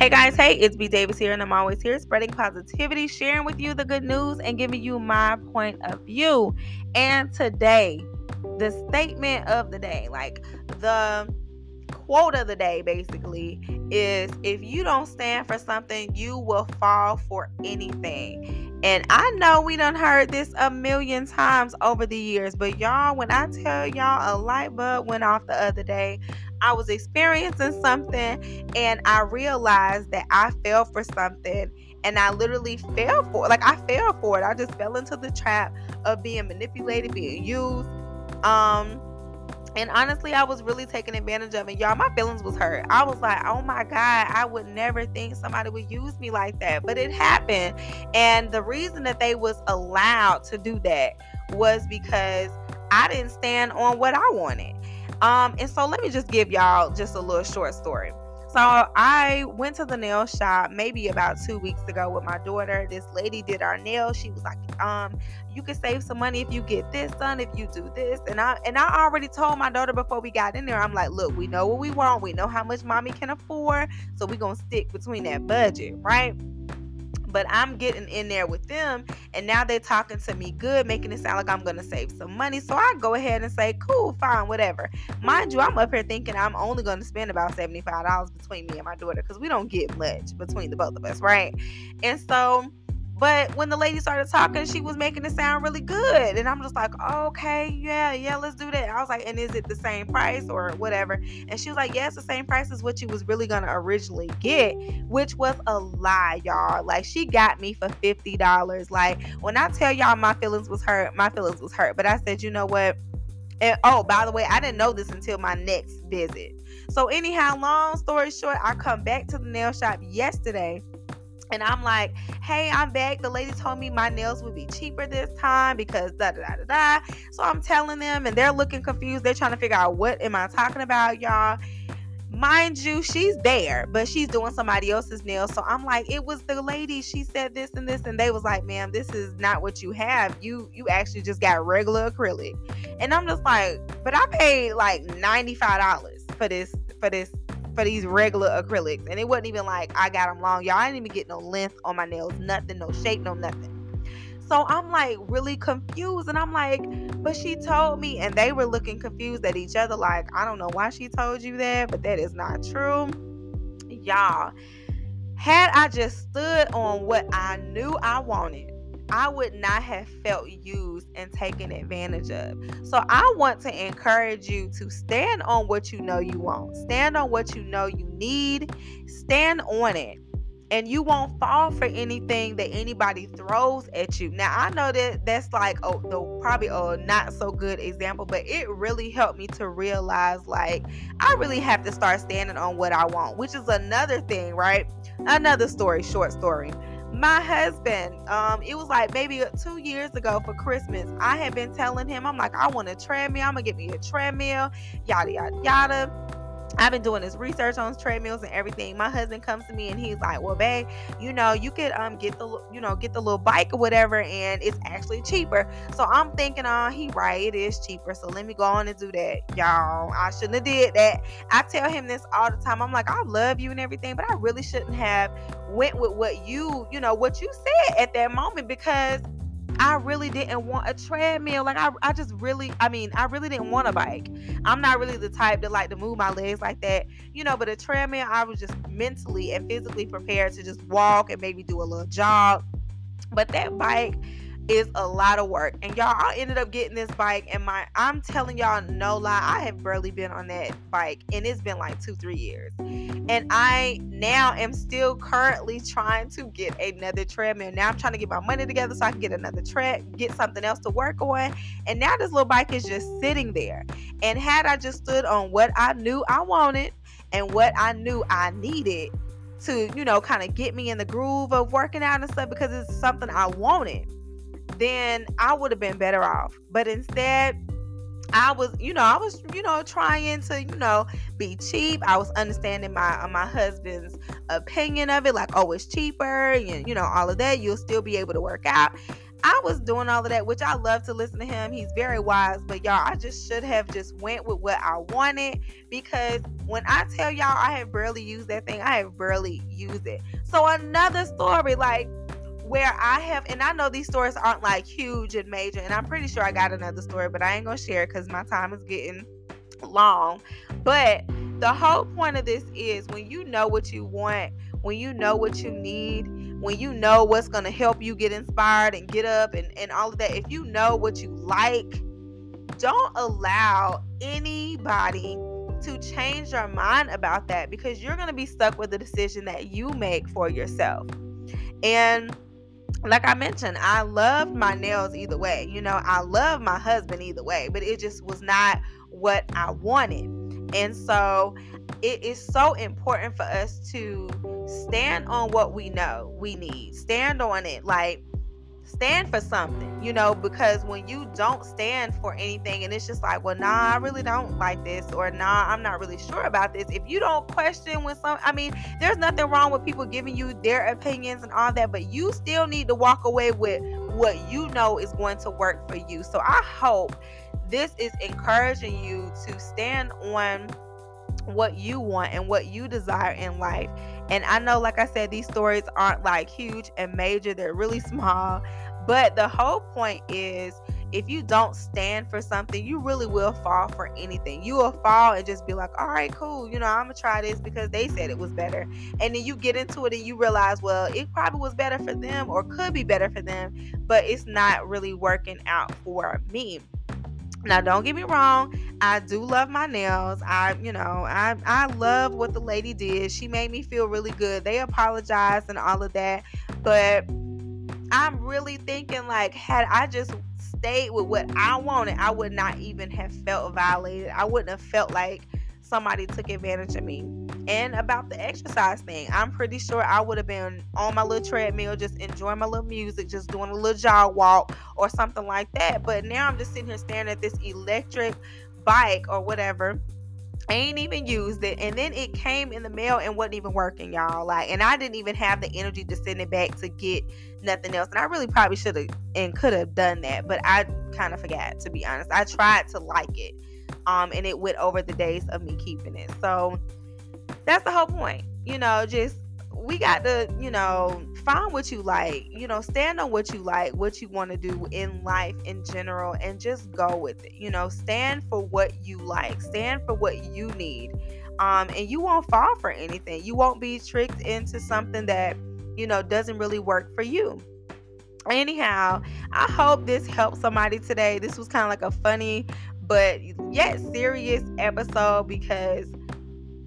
Hey guys, hey, it's B Davis here, and I'm always here spreading positivity, sharing with you the good news, and giving you my point of view. And today, the statement of the day, like the quote of the day basically, is if you don't stand for something, you will fall for anything. And I know we done heard this a million times over the years, but y'all, when I tell y'all a light bulb went off the other day, I was experiencing something and I realized that I fell for something, and I literally fell for it. Like, I fell for it. I just fell into the trap of being manipulated, being used. And honestly, I was really taken advantage of it. Y'all, my feelings was hurt. I was like, oh my God, I would never think somebody would use me like that. But it happened. And the reason that they was allowed to do that was because I didn't stand on what I wanted. And so let me just give y'all just a little short story. So I went to the nail shop maybe about 2 weeks ago with my daughter. This lady did our nails. She was like, you can save some money if you get this done, if you do this. And I already told my daughter before we got in there, I'm like, look, we know what we want. We know how much mommy can afford. So we're going to stick between that budget, right? But I'm getting in there with them, and now they're talking to me good, making it sound like I'm going to save some money. So I go ahead and say, cool, fine, whatever. Mind you, I'm up here thinking I'm only going to spend about $75 between me and my daughter, because we don't get much between the both of us, right? And so, but when the lady started talking, she was making it sound really good. And I'm just like, okay, yeah, let's do that. I was like, and is it the same price or whatever? And she was like, yeah, it's the same price as what you was really going to originally get, which was a lie, y'all. Like, she got me for $50. Like, when I tell y'all my feelings was hurt. But I said, you know what? And, oh, by the way, I didn't know this until my next visit. So anyhow, long story short, I come back to the nail shop yesterday. And I'm like, hey, I'm back. The lady told me my nails would be cheaper this time because da-da-da-da-da. So I'm telling them, and they're looking confused. They're trying to figure out, what am I talking about, y'all? Mind you, she's there, but she's doing somebody else's nails. So I'm like, it was the lady. She said this and this. And they was like, ma'am, this is not what you have. You actually just got regular acrylic. And I'm just like, but I paid like $95 for these regular acrylics, and it wasn't even like I got them long, y'all. I didn't even get no length on my nails, nothing, no shape, no nothing. So I'm like really confused, and I'm like, but she told me, and they were looking confused at each other like, I don't know why she told you that, but that is not true, y'all. Had I just stood on what I knew I wanted, I would not have felt used and taken advantage of. So I want to encourage you to stand on what you know you want. Stand on what you know you need. Stand on it. And you won't fall for anything that anybody throws at you. Now, I know that that's like probably a not so good example, but it really helped me to realize, like, I really have to start standing on what I want, which is another thing, right? Another story, short story. My husband, it was like maybe 2 years ago for Christmas, I had been telling him, I'm like, I want a treadmill. I'm going to get me a treadmill, yada, yada, yada. I've been doing this research on treadmills and everything. My husband comes to me and he's like, well, babe, you know, you could get the little bike or whatever, and it's actually cheaper. So I'm thinking, oh, he right, it is cheaper. So let me go on and do that. Y'all, I shouldn't have did that. I tell him this all the time. I'm like, I love you and everything, but I really shouldn't have went with what you said at that moment, because I really didn't want a treadmill. Like, I really didn't want a bike. I'm not really the type that like to move my legs like that, but a treadmill, I was just mentally and physically prepared to just walk and maybe do a little jog. But that bike is a lot of work. And y'all, I ended up getting this bike, and I'm telling y'all, no lie, I have barely been on that bike, and it's been like 2-3 years. And I now am still currently trying to get another treadmill. Now I'm trying to get my money together so I can get another get something else to work on. And now this little bike is just sitting there. And had I just stood on what I knew I wanted and what I knew I needed to, kind of get me in the groove of working out and stuff, because it's something I wanted, then I would have been better off. But instead, I was trying to, be cheap. I was understanding my husband's opinion of it, like, oh, it's cheaper, and all of that. You'll still be able to work out. I was doing all of that, which I love to listen to him. He's very wise, but y'all, I just should have just went with what I wanted, because when I tell y'all I have barely used that thing, I have barely used it. So another story, like, where I have, and I know these stories aren't like huge and major, and I'm pretty sure I got another story, but I ain't gonna share it because my time is getting long. But the whole point of this is, when you know what you want, when you know what you need, when you know what's gonna help you get inspired and get up and all of that, if you know what you like, don't allow anybody to change your mind about that, because you're gonna be stuck with the decision that you make for yourself. And like I mentioned, I loved my nails either way. You know, I love my husband either way, but it just was not what I wanted. And so it is so important for us to stand on what we know we need. Stand on it. Like, stand for something, you know, because when you don't stand for anything and it's just like, well, nah, I really don't like this, or nah, I'm not really sure about this. If you don't question when some, I mean, there's nothing wrong with people giving you their opinions and all that, but you still need to walk away with what you know is going to work for you. So I hope this is encouraging you to stand on what you want and what you desire in life. And I know, like I said, these stories aren't like huge and major, they're really small, but the whole point is, if you don't stand for something, you really will fall for anything. You will fall and just be like, all right, cool, you know, I'm gonna try this because they said it was better, and then you get into it and you realize, well, it probably was better for them or could be better for them, but it's not really working out for me. Now, don't get me wrong, I do love my nails. I love what the lady did. She made me feel really good. They apologized and all of that. But I'm really thinking, like, had I just stayed with what I wanted, I would not even have felt violated. I wouldn't have felt like somebody took advantage of me. And about the exercise thing, I'm pretty sure I would have been on my little treadmill, just enjoying my little music, just doing a little jog walk or something like that. But now I'm just sitting here staring at this electric bike or whatever. I ain't even used it. And then it came in the mail and wasn't even working, y'all. Like, and I didn't even have the energy to send it back to get nothing else. And I really probably should have and could have done that, but I kind of forgot, to be honest. I tried to like it, and it went over the days of me keeping it. So that's the whole point, you know, just, we got to, you know, find what you like, you know, stand on what you like, what you want to do in life in general, and just go with it, you know, stand for what you like, stand for what you need, and you won't fall for anything. You won't be tricked into something that, you know, doesn't really work for you. Anyhow, I hope this helped somebody today. This was kind of like a funny, but yet serious episode, because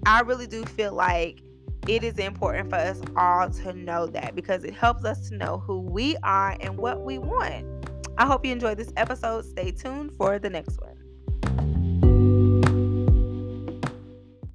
I really do feel like it is important for us all to know that, because it helps us to know who we are and what we want. I hope you enjoyed this episode. Stay tuned for the next one.